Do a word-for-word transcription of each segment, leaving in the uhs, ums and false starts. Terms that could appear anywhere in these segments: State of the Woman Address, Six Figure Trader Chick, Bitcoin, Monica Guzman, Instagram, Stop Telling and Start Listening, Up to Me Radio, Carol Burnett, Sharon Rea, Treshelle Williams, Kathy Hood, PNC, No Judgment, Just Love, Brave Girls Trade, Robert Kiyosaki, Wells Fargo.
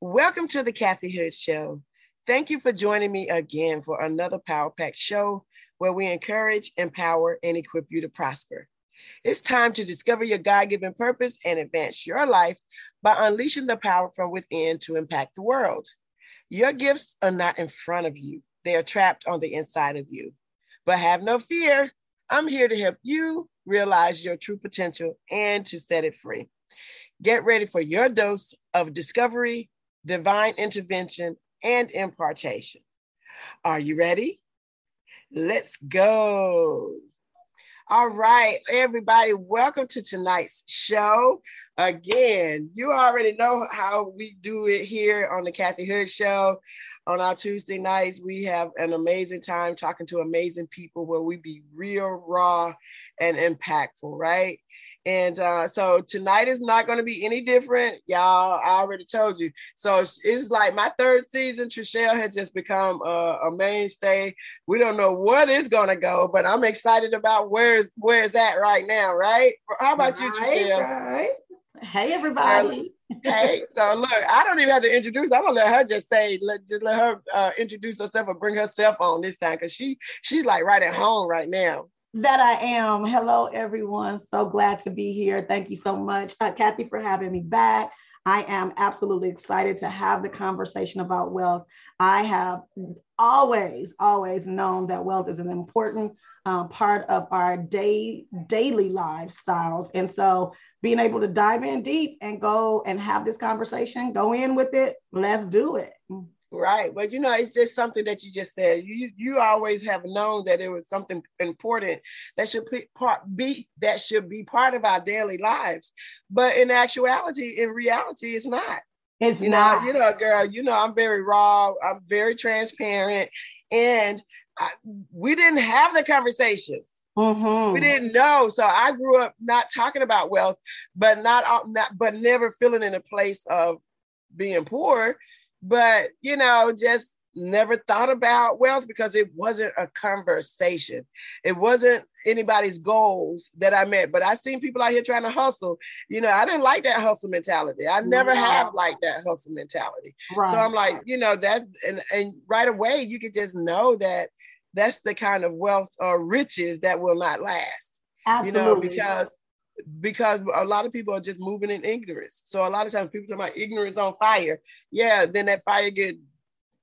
Welcome to the Kathy Hood Show. Thank you for joining me again for another Power Pack show where we encourage, empower, and equip you to prosper. It's time to discover your God-given purpose and advance your life by unleashing the power from within to impact the world. Your gifts are not in front of you. They are trapped on the inside of you. But have no fear. I'm here to help you realize your true potential and to set it free. Get ready for your dose of discovery, divine intervention, and impartation. Are you ready? Let's go. All right, everybody, welcome to tonight's show. Again, you already know how we do it here on the Kathy Hood Show. On our Tuesday nights, we have an amazing time talking to amazing people where we be real, raw, and impactful, right? And uh, so tonight is not going to be any different. Y'all, I already told you. So it's, it's like my third season, Treshelle has just become a, a mainstay. We don't know what is going to go, but I'm excited about where it's, where it's at right now, right? How about you, Treshelle? Right. Hey, everybody. Hey, so look, I don't even have to introduce. I'm going to let her just say, let, just let her uh, introduce herself or bring herself on this time because she she's like right at home right now. That I am. Hello, everyone. So glad to be here. Thank you so much, uh, Kathy, for having me back. I am absolutely excited to have the conversation about wealth. I have always, always known that wealth is an important uh, part of our day, daily lifestyles. And so being able to dive in deep and go and have this conversation, go in with it, let's do it. Right. Well, you know, it's just something that you just said. You you always have known that it was something important that should be part be that should be part of our daily lives. But in actuality, in reality, it's not. It's you not. Know, you know, girl, you know, I'm very raw. I'm very transparent. And I, we didn't have the conversations. Mm-hmm. We didn't know. So I grew up not talking about wealth, but not, not but never feeling in a place of being poor. But, you know, just never thought about wealth because it wasn't a conversation. It wasn't anybody's goals that I met. But I seen people out here trying to hustle. You know, I didn't like that hustle mentality. I never wow. have liked that hustle mentality. Right. So I'm like, you know, that's and, and right away, you could just know that that's the kind of wealth or riches that will not last. Absolutely. You know, because because a lot of people are just moving in ignorance. So a lot of times people talk about ignorance on fire. Yeah, then that fire get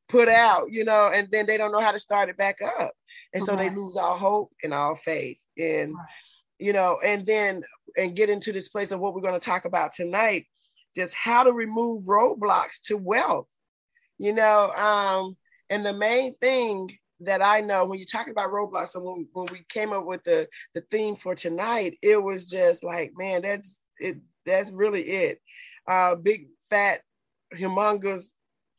put out, you know, and then they don't know how to start it back up. And okay. so they lose all hope and all faith. And, right. you know, and then, and get into this place of what we're going to talk about tonight, just how to remove roadblocks to wealth, you know. Um, and the main thing that I know when you're talking about roadblocks, so when, when we came up with the, the theme for tonight, it was just like, man, that's it. That's really it. Uh, big, fat, humongous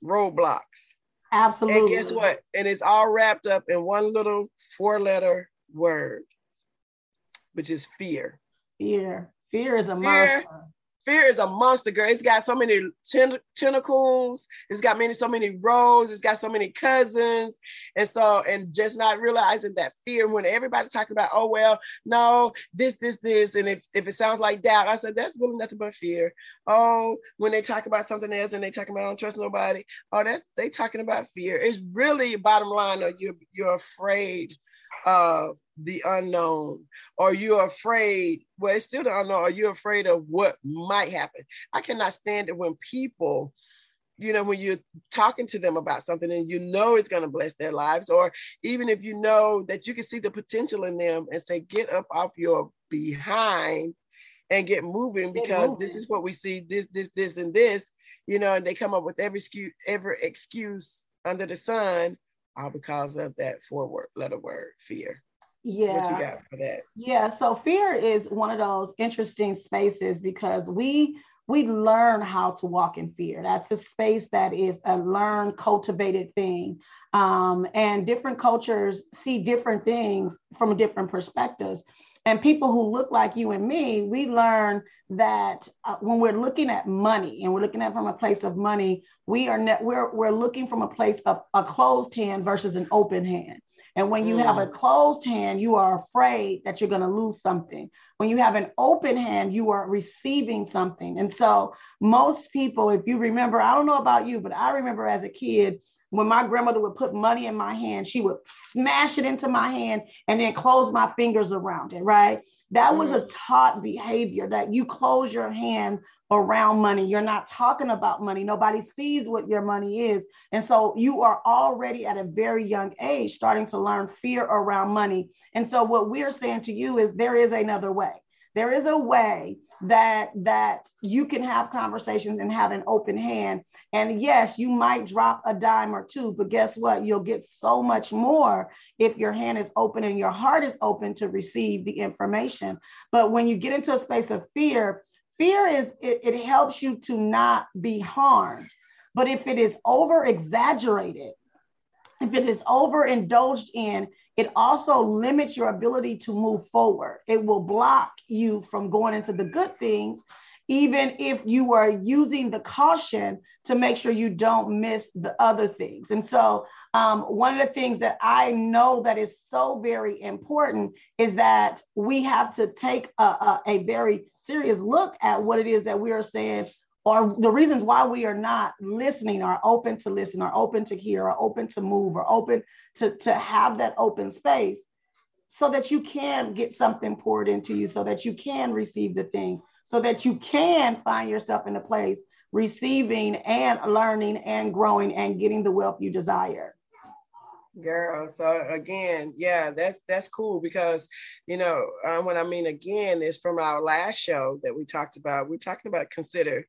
roadblocks. Absolutely. And guess what? And it's all wrapped up in one little four-letter word, which is fear. Fear. Fear is a monster. Fear is a monster, girl. It's got so many ten- tentacles. It's got many, so many roles. It's got so many cousins. And so, and just not realizing that fear when everybody talking about, oh, well, no, this, this, this. And if, if it sounds like doubt, I said, that's really nothing but fear. Oh, when they talk about something else and they talking about, I don't trust nobody. Oh, that's, they talking about fear. It's really bottom line. Or you're, you're afraid of the unknown, or you're afraid, well, it's still the unknown, or you're afraid of what might happen. I cannot stand it when people, you know, when you're talking to them about something and you know it's going to bless their lives, or even if you know that you can see the potential in them and say, get up off your behind and get moving get because moving. This is what we see, this, this, this, and this, you know, and they come up with every excuse, every excuse under the sun, all because of that four letter word, fear. Yeah. What you got for that? Yeah. So fear is one of those interesting spaces because we we learn how to walk in fear. That's a space that is a learned, cultivated thing. Um, and different cultures see different things from different perspectives. And people who look like you and me, we learn that uh, when we're looking at money and we're looking at from a place of money, we are ne- we're, we're looking from a place of a closed hand versus an open hand. And when you mm. have a closed hand, you are afraid that you're going to lose something. When you have an open hand, you are receiving something. And so most people, if you remember, I don't know about you, but I remember as a kid, when my grandmother would put money in my hand, she would smash it into my hand and then close my fingers around it, right? That was a taught behavior, that you close your hand around money. You're not talking about money. Nobody sees what your money is. And so you are already at a very young age starting to learn fear around money. And so what we're saying to you is there is another way. There is a way that that you can have conversations and have an open hand. And yes, you might drop a dime or two, but guess what? You'll get so much more if your hand is open and your heart is open to receive the information. But when you get into a space of fear, fear is, it, it helps you to not be harmed. But if it is over-exaggerated, if it is overindulged in, it also limits your ability to move forward. It will block you from going into the good things, even if you are using the caution to make sure you don't miss the other things. And so um, one of the things that I know that is so very important is that we have to take a, a, a very serious look at what it is that we are saying, or the reasons why we are not listening, are open to listen, are open to hear, are open to move, are open to, to have that open space so that you can get something poured into you, so that you can receive the thing, so that you can find yourself in a place receiving and learning and growing and getting the wealth you desire. Girl, so again, yeah, that's that's cool because, you know, um, what I mean, again, is from our last show that we talked about, we're talking about consider,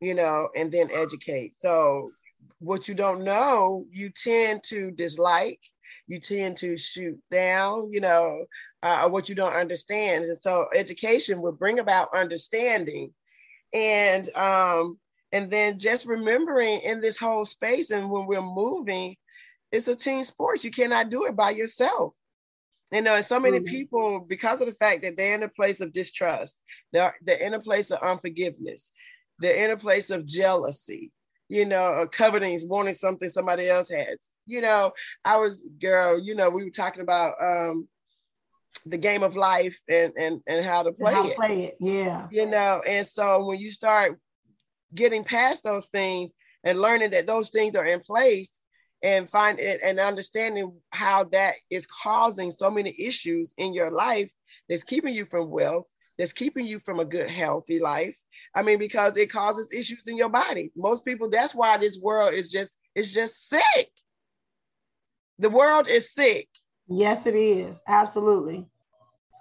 you know, and then educate. So what you don't know, you tend to dislike, you tend to shoot down, you know, uh, what you don't understand. And so education will bring about understanding. And, um, and then just remembering in this whole space and when we're moving, it's a team sport. You cannot do it by yourself. You know, and so many mm-hmm. people, because of the fact that they're in a place of distrust, they're, they're in a place of unforgiveness, they're in a place of jealousy, you know, or coveting, wanting something somebody else has. You know, I was, girl, you know, we were talking about um, the game of life and, and, and how to play, and how it. play it. Yeah. You know, and so when you start getting past those things and learning that those things are in place, and find it and understanding how that is causing so many issues in your life that's keeping you from wealth, that's keeping you from a good, healthy life. I mean, because it causes issues in your body. Most people, that's why this world is just, it's just sick. The world is sick. Yes, it is. Absolutely.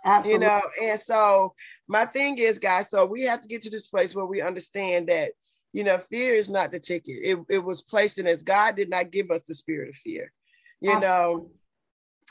Absolutely. You know, and so my thing is, guys, so we have to get to this place where we understand that, you know, fear is not the ticket. It, it was placed in us. God did not give us the spirit of fear, you oh. know,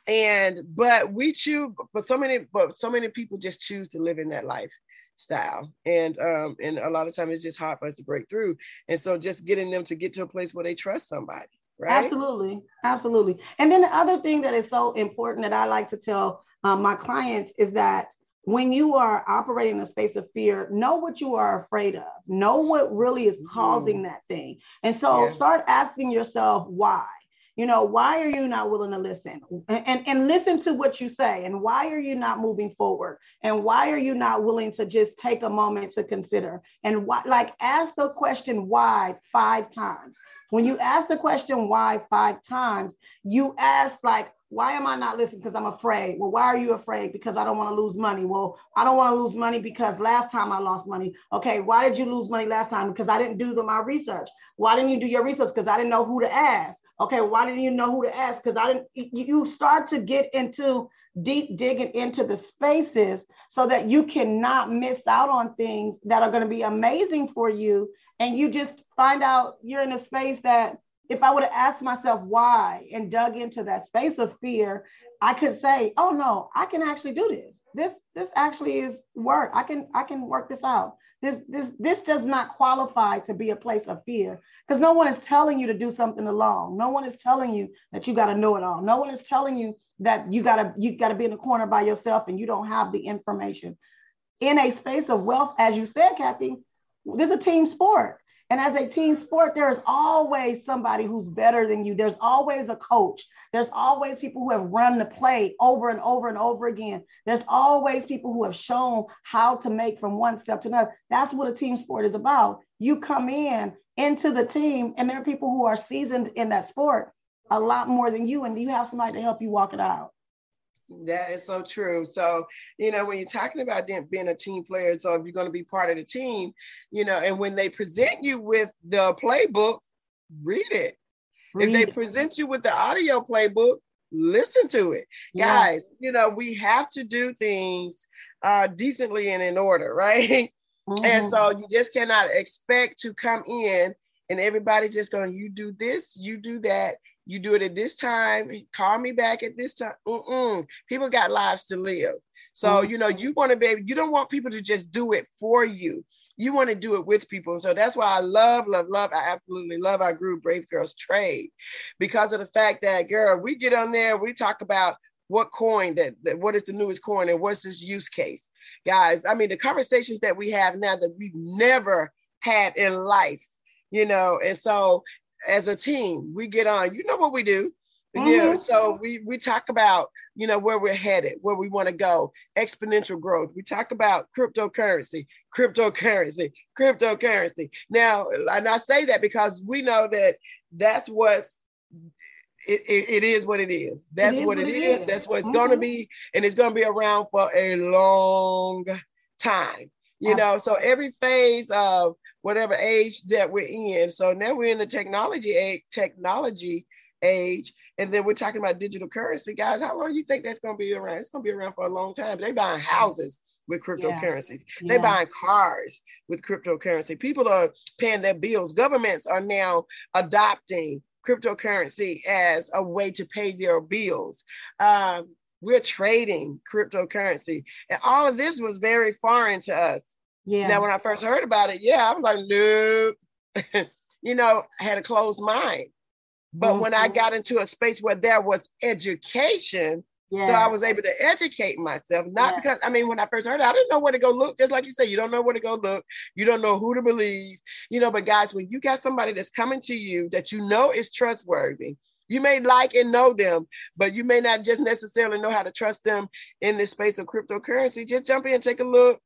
and, but we choose, but so many, but so many people just choose to live in that lifestyle. And, um, and a lot of times it's just hard for us to break through. And so just getting them to get to a place where they trust somebody, right? Absolutely. Absolutely. And then the other thing that is so important that I like to tell um, my clients is that when you are operating in a space of fear, know what you are afraid of. Know what really is causing mm. that thing. And so yeah. start asking yourself why. You know, why are you not willing to listen? And, and, and listen to what you say. And why are you not moving forward? And why are you not willing to just take a moment to consider? And why, like, ask the question why five times. When you ask the question why five times, you ask, like, why am I not listening? Because I'm afraid. Well, why are you afraid? Because I don't want to lose money. Well, I don't want to lose money because last time I lost money. Okay, why did you lose money last time? Because I didn't do the, my research. Why didn't you do your research? Because I didn't know who to ask. Okay, why didn't you know who to ask? Because I didn't, you start to get into deep digging into the spaces so that you cannot miss out on things that are going to be amazing for you. And you just find out you're in a space that, if I would have asked myself why and dug into that space of fear, I could say, oh no, I can actually do this. This, this actually is work. I can, I can work this out. This, this, this does not qualify to be a place of fear, because no one is telling you to do something alone. No one is telling you that you got to know it all. No one is telling you that you got to, you got to be in the corner by yourself and you don't have the information. In a space of wealth, as you said, Kathy, this is a team sport. And as a team sport, there is always somebody who's better than you. There's always a coach. There's always people who have run the play over and over and over again. There's always people who have shown how to make from one step to another. That's what a team sport is about. You come in into the team, and there are people who are seasoned in that sport a lot more than you, and you have somebody to help you walk it out. That is so true. So, you know, when you're talking about being a team player, so if you're going to be part of the team, you know, and when they present you with the playbook, read it. Read. If they present you with the audio playbook, listen to it. Yeah. Guys, you know, we have to do things uh, decently and in order, right? Mm-hmm. And so you just cannot expect to come in and everybody's just going, you do this, you do that. You do it at this time, call me back at this time. Mm-mm. People got lives to live. So, mm-hmm. you know, you want to be able, you don't want people to just do it for you. You want to do it with people. So that's why I love, love, love. I absolutely love our group, Brave Girls Trade, because of the fact that, girl, we get on there, we talk about what coin that, that what is the newest coin and what's this use case. Guys, I mean, the conversations that we have now that we've never had in life, you know, and so as a team, we get on, you know what we do. Mm-hmm. You know, so we, we talk about, you know, where we're headed, where we want to go, exponential growth. We talk about cryptocurrency, cryptocurrency, cryptocurrency. Now, and I say that because we know that that's what's, it, it, it is what it is. That's it is what it is. is. That's what it's mm-hmm. going to be. And it's going to be around for a long time, you yeah. know, so every phase of whatever age that we're in. So now we're in the technology age, technology age, and then we're talking about digital currency. Guys, how long do you think that's going to be around? It's going to be around for a long time. They buying houses with cryptocurrencies. Yeah. They yeah. buying cars with cryptocurrency. People are paying their bills. Governments are now adopting cryptocurrency as a way to pay their bills. Um, we're trading cryptocurrency. And all of this was very foreign to us. Yeah. Now, when I first heard about it, yeah, I'm like, nope, you know, I had a closed mind. But mm-hmm. when I got into a space where there was education, yeah. so I was able to educate myself, not yeah. because, I mean, when I first heard it, I didn't know where to go look. Just like you said, you don't know where to go look. You don't know who to believe, you know, but guys, when you got somebody that's coming to you that you know is trustworthy, you may like and know them, but you may not just necessarily know how to trust them in this space of cryptocurrency. Just jump in, take a look.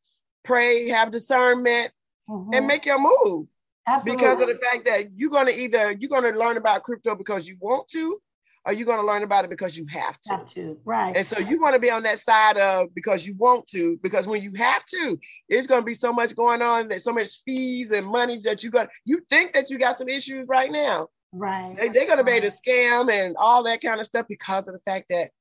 Pray, have discernment, mm-hmm. and make your move. Absolutely. Because of the fact that you're going to either, you're going to learn about crypto because you want to, or you're going to learn about it because you have to. Have to, right. And so you want to be on that side of because you want to, because when you have to, it's going to be so much going on, there's so much fees and money that you got, you think that you got some issues right now. Right. They, they're going to be able to scam and all that kind of stuff because of the fact that,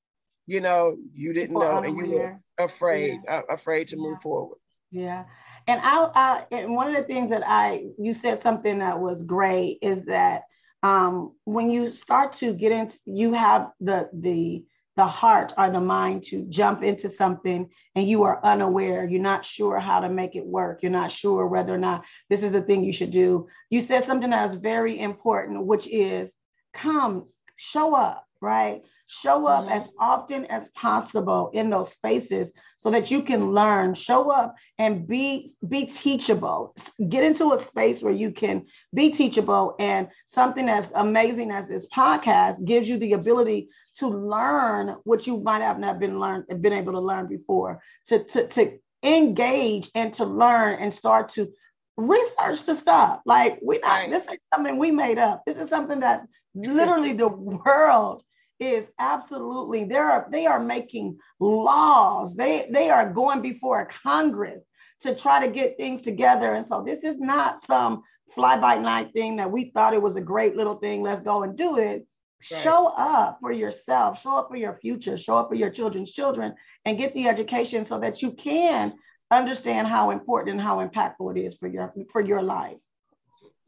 you know, you didn't People know and you were afraid, yeah. uh, afraid to yeah. move forward. Yeah. And I, I, and one of the things that I, you said something that was great is that um, when you start to get into, you have the, the, the heart or the mind to jump into something and you are unaware, you're not sure how to make it work. You're not sure whether or not this is the thing you should do. You said something that's very important, which is come, show up, right? Show up mm-hmm. as often as possible in those spaces so that you can learn, show up and be, be teachable. Get into a space where you can be teachable, and something as amazing as this podcast gives you the ability to learn what you might have not been learned, been able to learn before, to, to, to engage and to learn and start to research the stuff. Like we not, right. This is something we made up. This is something that literally the world is absolutely, they are, they are making laws. They, they are going before a Congress to try to get things together. And so this is not some fly-by-night thing that we thought it was a great little thing. Let's go and do it. Right. Show up for yourself, show up for your future, show up for your children's children, and get the education so that you can understand how important and how impactful it is for your, for your life.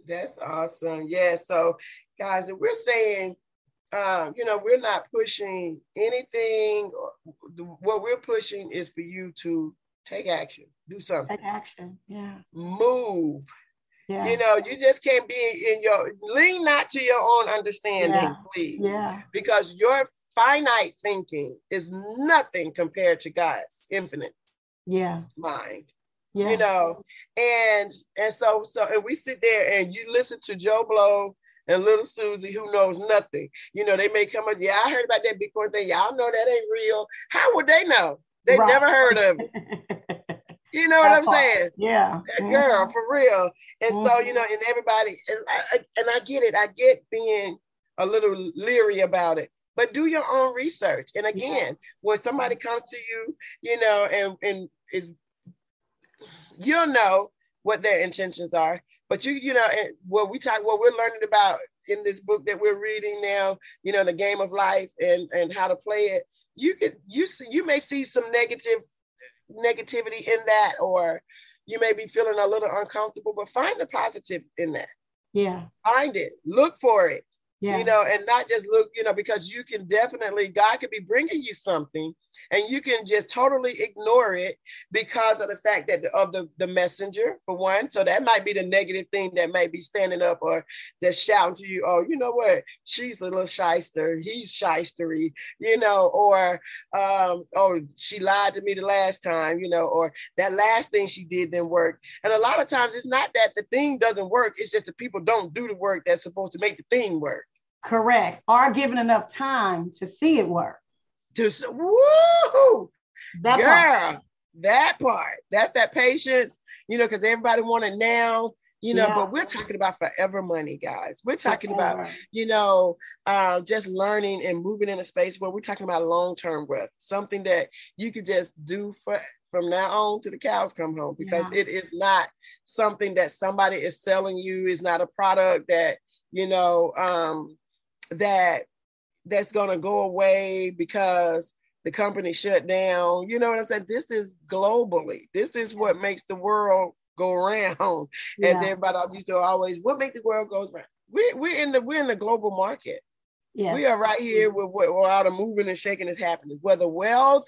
That's awesome. Yeah. So guys, if we're saying, Um, you know, we're not pushing anything. What we're pushing is for you to Take action. Do something. Take action. Yeah. Move. Yeah. You know, you just can't be in your, lean not to your own understanding, yeah. please. Yeah. Because your finite thinking is nothing compared to God's infinite yeah. mind. Yeah. You know, and and so so and we sit there and you listen to Joe Blow and little Susie, who knows nothing. You know, they may come up, yeah, I heard about that Bitcoin thing. Y'all know that ain't real. How would they know? They right. never heard of it. You know what I'm saying? Yeah. That mm-hmm. girl, for real. And mm-hmm. so, you know, and everybody, and I, and I get it. I get being a little leery about it, but do your own research. And again, yeah. when somebody comes to you, you know, and, and is, you'll know what their intentions are. But you, you know, and what we talk, what we're learning about in this book that we're reading now, you know, the game of life and, and how to play it. You could, you see, you may see some negative negativity in that, or you may be feeling a little uncomfortable. But find the positive in that. Yeah, find it. Look for it. Yeah. You know, and not just look. You know, because you can definitely, God could be bringing you something, and you can just totally ignore it because of the fact that the, of the the messenger, for one. So that might be the negative thing that may be standing up or just shouting to you. Oh, you know what? She's a little shyster. He's shystery. You know, or um, oh, she lied to me the last time. You know, or that last thing she did didn't work. And a lot of times it's not that the thing doesn't work. It's just that people don't do the work that's supposed to make the thing work. Correct. Or given enough time to see it work. To woo, that girl, part. that part. That's that patience, you know, because everybody want it now, you know, yeah. but we're talking about forever money, guys. We're talking forever. about, you know, uh, just learning and moving in a space where we're talking about long-term wealth, something that you could just do for from now on to the cows come home, because yeah. it is not something that somebody is selling you. It's not a product that, you know, um, that that's going to go away because the company shut down. You know what I'm saying? This is globally. This is what makes the world go around. Yeah. As everybody used to always, what makes the world go around? We're, we're, in the, we're in the global market. Yeah. We are right here with what all the moving and shaking is happening. Whether wealth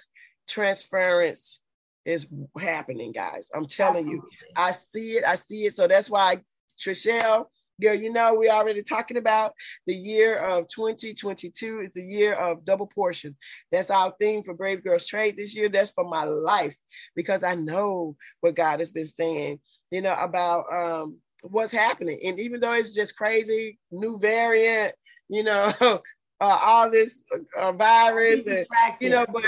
transference is happening, guys. I'm telling Absolutely. you. I see it. I see it. So that's why, Treshelle, girl, you know, we're already talking about the year of twenty twenty-two. It's the year of double portion. That's our theme for Brave Girls Trade this year. That's for my life, because I know what God has been saying, you know, about um, what's happening. And even though it's just crazy, new variant, you know, uh, all this uh, virus, and, you know, but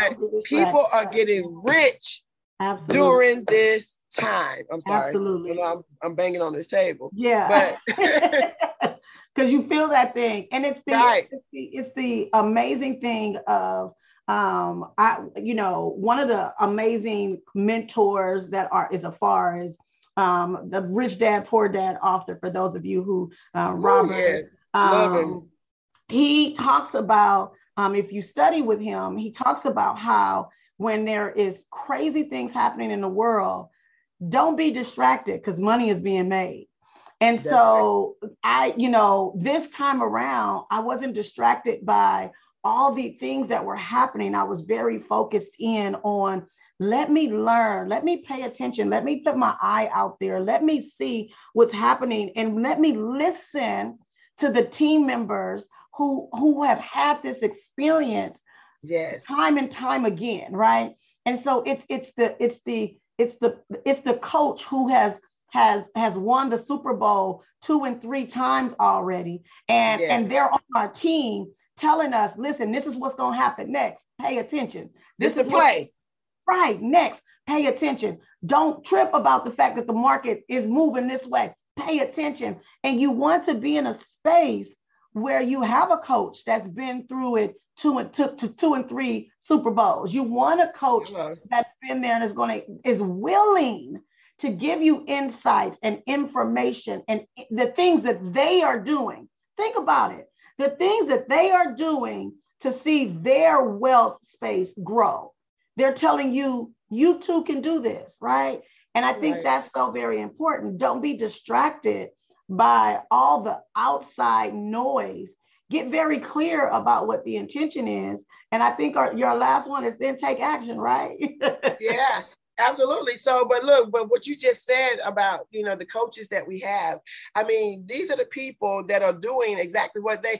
people are getting rich. Absolutely. During this time. I'm sorry. Absolutely. I'm, I'm banging on this table. Yeah. But because you feel that thing. And it's the, right. it's the it's the amazing thing of um I you know, one of the amazing mentors that are is afar is um the Rich Dad Poor Dad author, for those of you who uh Robert. Ooh, yes. um, Love him. He talks about um if you study with him, he talks about how when there is crazy things happening in the world, don't be distracted, because money is being made. And That's so right. I, you know, this time around, I wasn't distracted by all the things that were happening. I was very focused in on, let me learn, let me pay attention, let me put my eye out there, let me see what's happening, and let me listen to the team members who, who have had this experience. Yes. Time and time again, right? And so it's it's the it's the it's the it's the coach who has has has won the Super Bowl two and three times already, and yes. and they're on our team telling us, listen, this is what's gonna happen next. Pay attention. This, this is the play. What, right next. Pay attention. Don't trip about the fact that the market is moving this way. Pay attention. And you want to be in a space where you have a coach that's been through it two and two, to two and three Super Bowls. You want a coach Hello. that's been there and is going to is willing to give you insights and information and the things that they are doing. Think about it. The things that they are doing to see their wealth space grow. They're telling you, you too can do this, right? And I think right. that's so very important. Don't be distracted by all the outside noise. Get very clear about what the intention is. And I think our, your last one is then take action, right? Yeah. Absolutely. So, but look, but what you just said about, you know, the coaches that we have, I mean, these are the people that are doing exactly what they,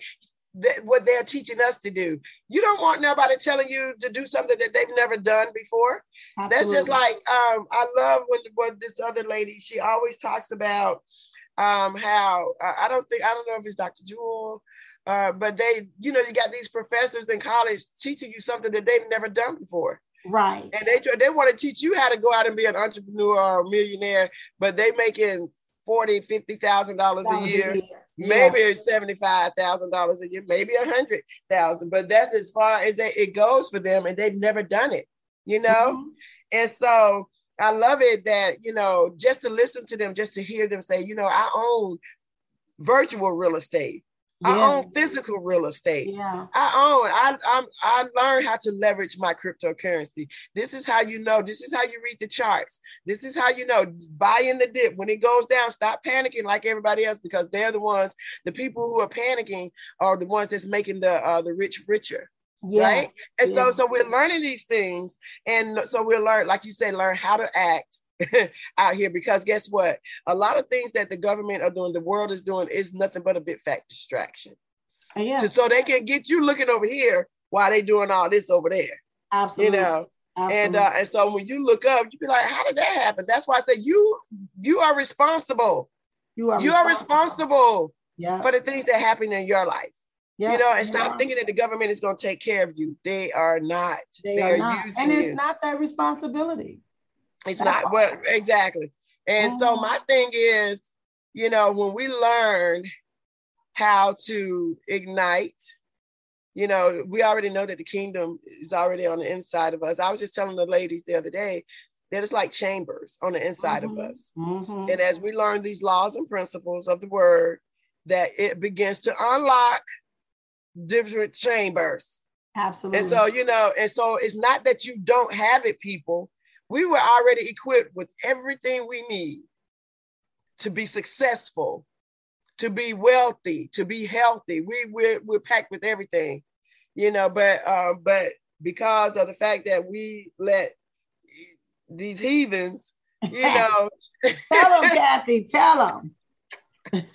th- what they're teaching us to do. You don't want nobody telling you to do something that they've never done before. Absolutely. That's just like, um, I love when, when this other lady, she always talks about um, how, uh, I don't think, I don't know if it's Doctor Jewel, uh, but they, you know, you got these professors in college teaching you something that they've never done before. Right. And they they want to teach you how to go out and be an entrepreneur or a millionaire, but they making forty thousand dollars, fifty thousand dollars a year, maybe yeah. seventy-five thousand dollars a year, maybe one hundred thousand dollars. But that's as far as they, it goes for them, and they've never done it, you know? Mm-hmm. And so I love it that, you know, just to listen to them, just to hear them say, you know, I own virtual real estate. Yeah. I own physical real estate. Yeah. I own, I, I'm, I learned how to leverage my cryptocurrency. This is how you know, this is how you read the charts. This is how you know, buy in the dip. When it goes down, stop panicking like everybody else, because they're the ones, the people who are panicking are the ones that's making the, uh, the rich richer. Yeah. Right. And yeah. so, so we're learning these things. And so we'll learn, like you say, learn how to act out here, because guess what? A lot of things that the government are doing, the world is doing, is nothing but a big fat distraction. Oh, yeah. So, so they can get you looking over here while they doing all this over there. Absolutely. You know, Absolutely. and uh, and so when you look up, you be like, how did that happen? That's why I say you you are responsible. You are you responsible, are responsible yeah. for the things that happen in your life. Yeah. You know, and stop yeah. thinking that the government is going to take care of you. They are not. They, they are, are not. Using and it's you. Not their responsibility. It's not well, exactly. And mm-hmm. so my thing is, you know, when we learn how to ignite, you know, we already know that the kingdom is already on the inside of us. I was just telling the ladies the other day that it's like chambers on the inside mm-hmm. of us. Mm-hmm. And as we learn these laws and principles of the word, that it begins to unlock different chambers. Absolutely. And so, you know, and so it's not that you don't have it, people. We were already equipped with everything we need to be successful, to be wealthy, to be healthy. We, we're, we're packed with everything, you know, but uh, but because of the fact that we let these heathens, you know. Tell them, Kathy, tell them.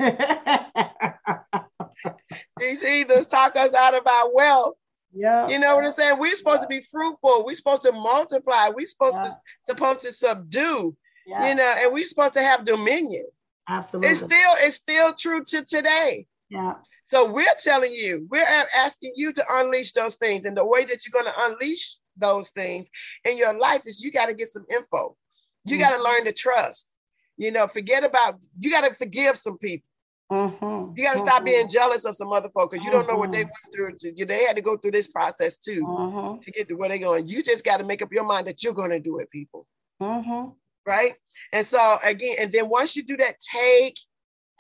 These heathens talk us out of our wealth. Yeah, you know what I'm saying? We're supposed yeah. to be fruitful. We're supposed to multiply. We're supposed yeah. to supposed to subdue. Yeah. You know, and we're supposed to have dominion. Absolutely, it's still it's still true to today. Yeah. So we're telling you, we're asking you to unleash those things, and the way that you're going to unleash those things in your life is you got to get some info. You mm-hmm. got to learn to trust. You know, forget about. You got to forgive some people. Mm-hmm. You got to mm-hmm. stop being jealous of some other folk, because you mm-hmm. don't know what they went through. To, they had to go through this process too mm-hmm. to get to where they're going. You just got to make up your mind that you're going to do it, people. Mm-hmm. Right? And so again, and then once you do that, take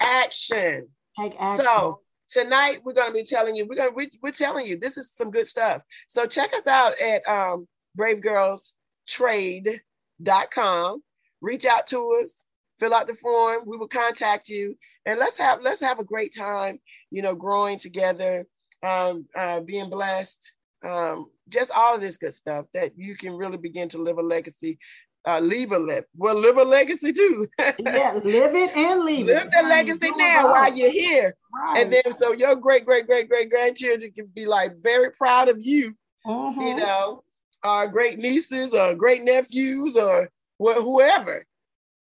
action. Take action. So tonight we're going to be telling you, we're going to, we, we're telling you, this is some good stuff. So check us out at um, brave girls trade dot com. Reach out to us. Fill out the form. We will contact you, and let's have let's have a great time. You know, growing together, um, uh, being blessed, um, just all of this good stuff that you can really begin to live a legacy, uh, leave a le- well, live a legacy too. Yeah, live it and leave live it. Live the legacy now while you're here, right. And then so your great great great great grandchildren can be like very proud of you. Mm-hmm. You know, our great nieces or great nephews or wh- whoever.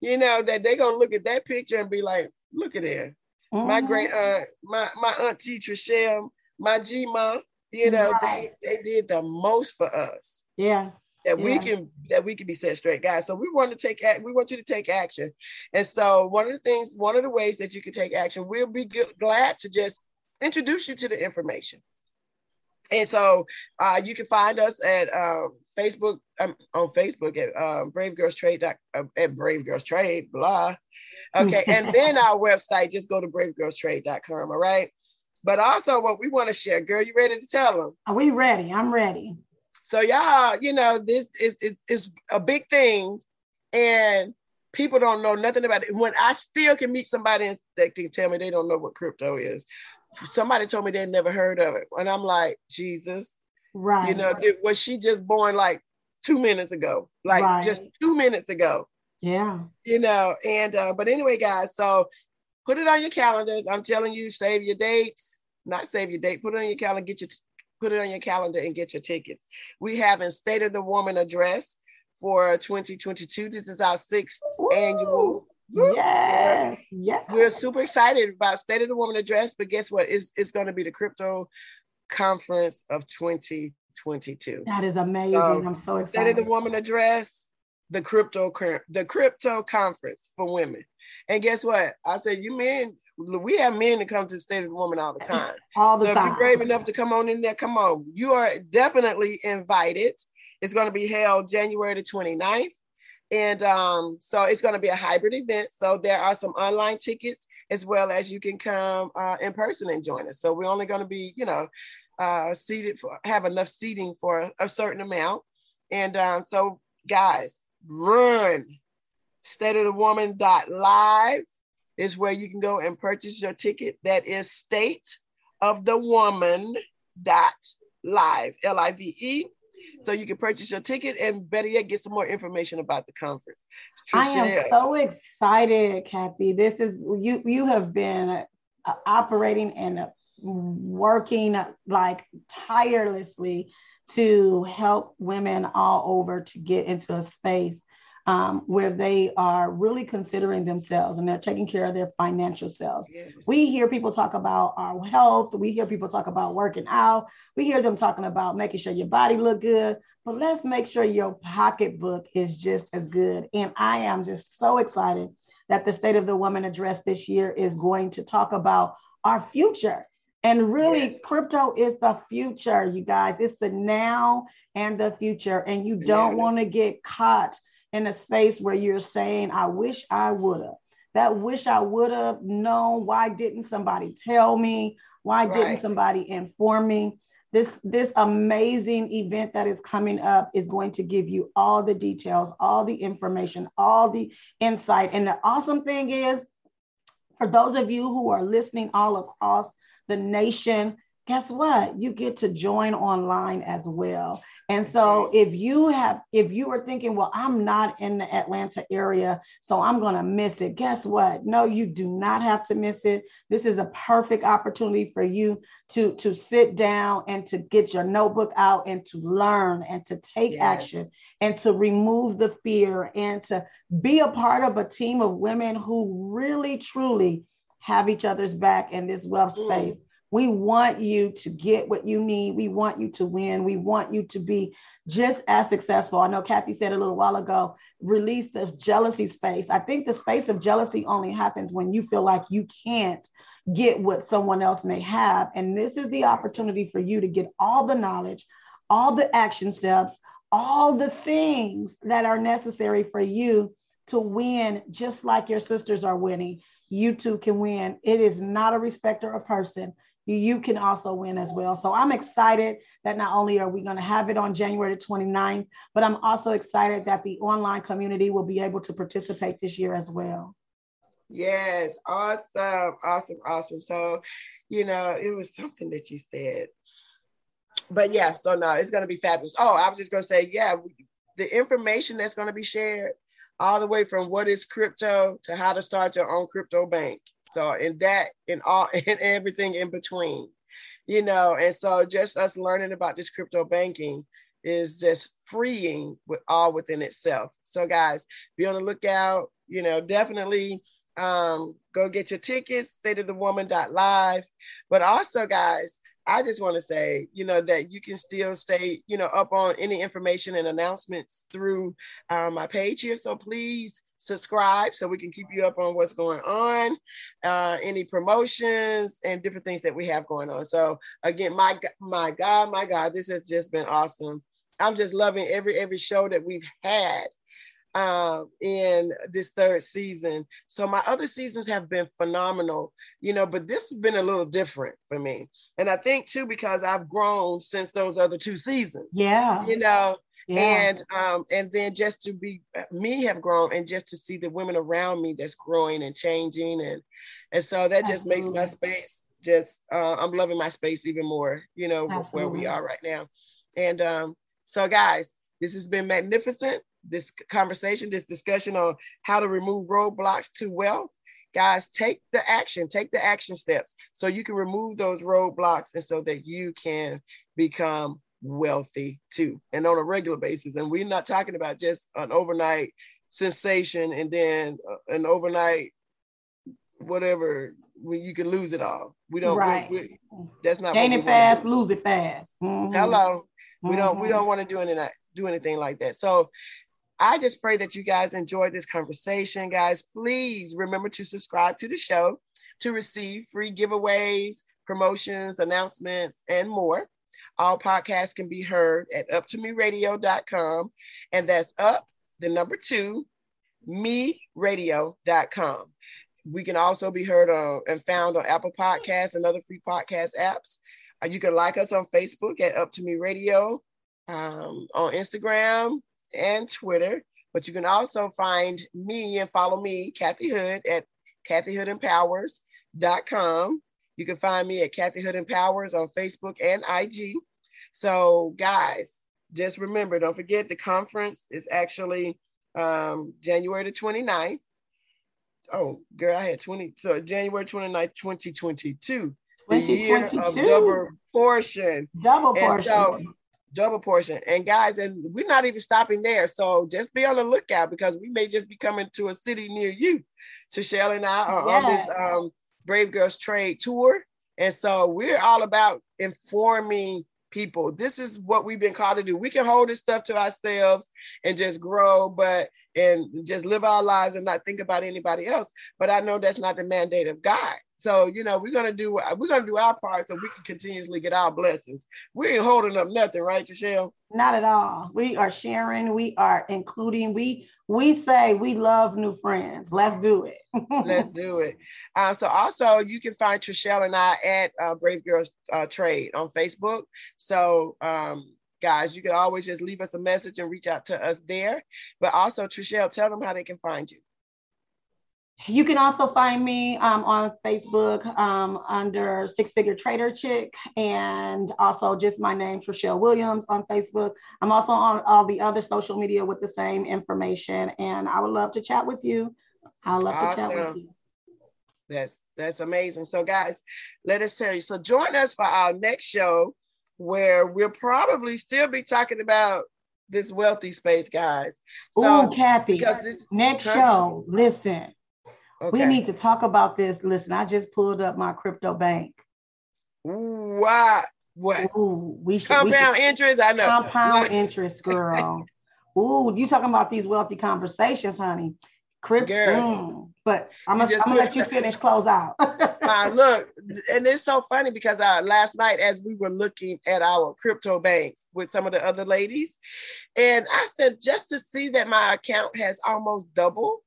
You know, that they're going to look at that picture and be like, look at there. Mm-hmm. My great aunt, my, my auntie Treshelle, my G-ma, you know, right. they, they did the most for us. Yeah. That yeah. we can that we can be set straight, guys. So we want to take act, we want you to take action. And so one of the things, one of the ways that you can take action, we'll be g- glad to just introduce you to the information. And so uh, you can find us at um, Facebook, um, on Facebook at um, Brave Girls Trade, uh, at Brave Girls Trade, blah. Okay. And then our website, just go to brave girls trade dot com. All right. But also what we want to share, girl, you ready to tell them? Are we ready? I'm ready. So y'all, you know, this is, is, is a big thing, and people don't know nothing about it. When I still can meet somebody that can tell me they don't know what crypto is. Somebody told me they never heard of it, and I'm like, Jesus, right? You know, did, was she just born like two minutes ago, like right. just two minutes ago. Yeah. You know, and, uh, but anyway, guys, so put it on your calendars. I'm telling you, save your dates, not save your date, put it on your calendar, get your, t- put it on your calendar and get your tickets. We have a State of the Woman Address for twenty twenty-two. This is our sixth Woo! annual. Yes, yeah. We're super excited about State of the Woman Address, but guess what? It's, it's going to be the crypto conference of twenty twenty-two. That is amazing. Um, I'm so excited. State of the Woman Address, the crypto the crypto conference for women. And guess what? I said, you men, we have men that come to the State of the Woman all the time. all the so time. If you're brave enough to come on in there, come on. You are definitely invited. It's going to be held January the twenty-ninth. And um, so it's going to be a hybrid event. So there are some online tickets as well as you can come uh, in person and join us. So we're only going to be, you know, uh, seated for, have enough seating for a certain amount. And um, so guys, run. state of the woman dot live is where you can go and purchase your ticket. That is state of the woman dot live, L I V E. So you can purchase your ticket and better yet, get some more information about the conference. Treshelle. I am so excited, Kathy. This is, you you have been operating and working like tirelessly to help women all over to get into a space um, where they are really considering themselves and they're taking care of their financial selves. Yes. We hear people talk about our health. We hear people talk about working out. We hear them talking about making sure your body look good, but let's make sure your pocketbook is just as good. And I am just so excited that the State of the Woman Address this year is going to talk about our future. And really, yes. Crypto is the future, you guys. It's the now and the future. And you don't want to get caught in a space where you're saying, I wish I would have. That wish I would have known. Why didn't somebody tell me? Why right. didn't somebody inform me? This, this amazing event that is coming up is going to give you all the details, all the information, all the insight. And the awesome thing is, for those of you who are listening all across the nation, guess what? You get to join online as well. And so if you have, if you are thinking, well, I'm not in the Atlanta area, so I'm going to miss it. Guess what? No, you do not have to miss it. This is a perfect opportunity for you to, to sit down and to get your notebook out and to learn and to take yes. action and to remove the fear and to be a part of a team of women who really, truly have each other's back in this web space. Mm. We want you to get what you need. We want you to win. We want you to be just as successful. I know Kathy said a little while ago, release this jealousy space. I think the space of jealousy only happens when you feel like you can't get what someone else may have. And this is the opportunity for you to get all the knowledge, all the action steps, all the things that are necessary for you to win, just like your sisters are winning. You too can win. It is not a respecter of person. You can also win as well. So I'm excited that not only are we going to have it on January the twenty-ninth, but I'm also excited that the online community will be able to participate this year as well. Yes. Awesome. Awesome. Awesome. So, you know, it was something that you said, but yeah, so no, it's going to be fabulous. Oh, I was just going to say, yeah, the information that's going to be shared all the way from what is crypto to how to start your own crypto bank. So in that, in all, and everything in between, you know, and so just us learning about this crypto banking is just freeing with all within itself. So guys, be on the lookout, you know, definitely um, go get your tickets, state of the woman dot live. But also guys, I just want to say, you know, that you can still stay, you know, up on any information and announcements through uh, my page here. So please subscribe so we can keep you up on what's going on, uh, any promotions and different things that we have going on. So again, my my God, my God, this has just been awesome. I'm just loving every, every show that we've had um, in this third season. So my other seasons have been phenomenal, you know, but this has been a little different for me. And I think too, because I've grown since those other two seasons, yeah, you know, yeah. and, um, and then just to be, me have grown and just to see the women around me that's growing and changing. And, and so that just Absolutely. makes my space just, uh, I'm loving my space even more, you know, Absolutely. where we are right now. And, um, so guys, This has been magnificent. This conversation, this discussion on how to remove roadblocks to wealth. Guys, take the action, take the action steps so you can remove those roadblocks and so that you can become wealthy too, and on a regular basis. And we're not talking about just an overnight sensation and then an overnight whatever, when you can lose it all. We don't, right. we're, we're, that's not gain it fast, lose it fast. Mm-hmm. Hello. We mm-hmm. don't, we don't want to do anything, do anything like that. So I just pray that you guys enjoyed this conversation, guys. Please remember to subscribe to the show to receive free giveaways, promotions, announcements, and more. All podcasts can be heard at up to me radio dot com, and that's up, the number two, me radio dot com. We can also be heard on and found on Apple Podcasts and other free podcast apps. Uh, you can like us on Facebook at Up to Me Radio, um, on Instagram and Twitter. But you can also find me and follow me, Kathy Hood, at kathy hood empowers dot com. You can find me at Kathy Hood Empowers on Facebook and I G. So, guys, just remember, don't forget the conference is actually um, January the twenty-ninth. Oh, girl, I had twenty. So January twenty-ninth, twenty twenty-two. The year of double portion. Double portion. So, double portion. And guys, and we're not even stopping there. So just be on the lookout, because we may just be coming to a city near you. Treshelle and I are yeah. on this um, Brave Girls Trade tour. And so we're all about informing people. This is what we've been called to do. We can hold this stuff to ourselves and just grow, but and just live our lives and not think about anybody else. But I know that's not the mandate of God. So, you know, we're going to do we're going to do our part so we can continuously get our blessings. We ain't holding up nothing, right, Treshelle? Not at all. We are sharing. We are including. We we say we love new friends. Let's do it. Let's do it. Uh, so also, you can find Treshelle and I at uh, Brave Girls uh, Trade on Facebook. So, um, guys, you can always just leave us a message and reach out to us there. But also, Treshelle, tell them how they can find you. You can also find me um, on Facebook um, under Six Figure Trader Chick, and also just my name, Treshelle Williams, on Facebook. I'm also on all the other social media with the same information, and I would love to chat with you. I would love awesome. to chat with you. That's, that's amazing. So, guys, let us tell you. So join us for our next show, where we'll probably still be talking about this wealthy space, guys. So, ooh, Kathy, because this next Kathy. show, listen, okay. we need to talk about this. Listen, I just pulled up my crypto bank. What? What? Ooh, we should, compound we should, interest, I know. Compound interest, girl. Ooh, you talking about these wealthy conversations, honey. Crypto. But I'm going to let you finish, close out. uh, look, and it's so funny because uh, last night as we were looking at our crypto banks with some of the other ladies, and I said, just to see that my account has almost doubled.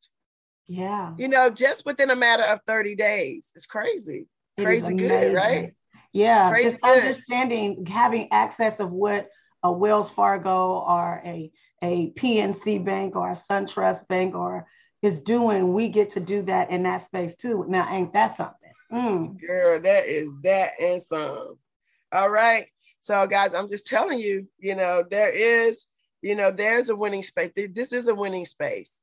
Yeah. You know, just within a matter of thirty days. It's crazy. It crazy good, right? Yeah. Crazy just good. Understanding, having access of what a Wells Fargo or a, a P N C bank or a SunTrust bank or is doing, we get to do that in that space too. Now, ain't that something? Mm. Girl, that is that and some. All right. So, guys, I'm just telling you, you know, there is, you know, there's a winning space. This is a winning space,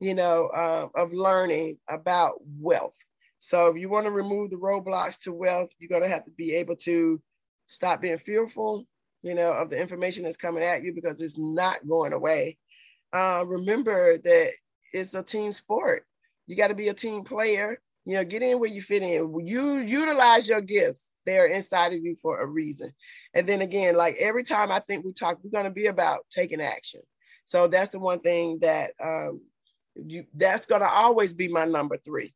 you know, um, of learning about wealth. So if you want to remove the roadblocks to wealth, you're going to have to be able to stop being fearful, you know, of the information that's coming at you, because it's not going away. Uh, remember that it's a team sport. You got to be a team player. You know, get in where you fit in. You utilize your gifts. They are inside of you for a reason. And then again, like every time I think we talk, we're going to be about taking action. So that's the one thing that um, you, that's going to always be my number three.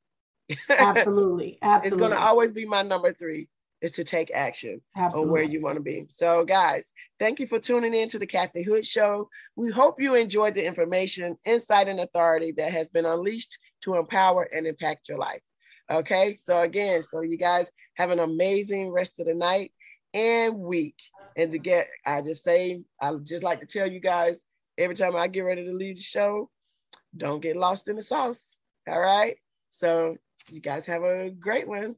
Absolutely. Absolutely. It's going to always be my number three, is to take action Absolutely. on where you want to be. So guys, thank you for tuning in to the Kathy Hood Show. We hope you enjoyed the information, insight, and authority that has been unleashed to empower and impact your life. Okay, so again, so you guys have an amazing rest of the night and week. And to get, I just say, I just like to tell you guys, every time I get ready to leave the show, don't get lost in the sauce, all right? So you guys have a great one.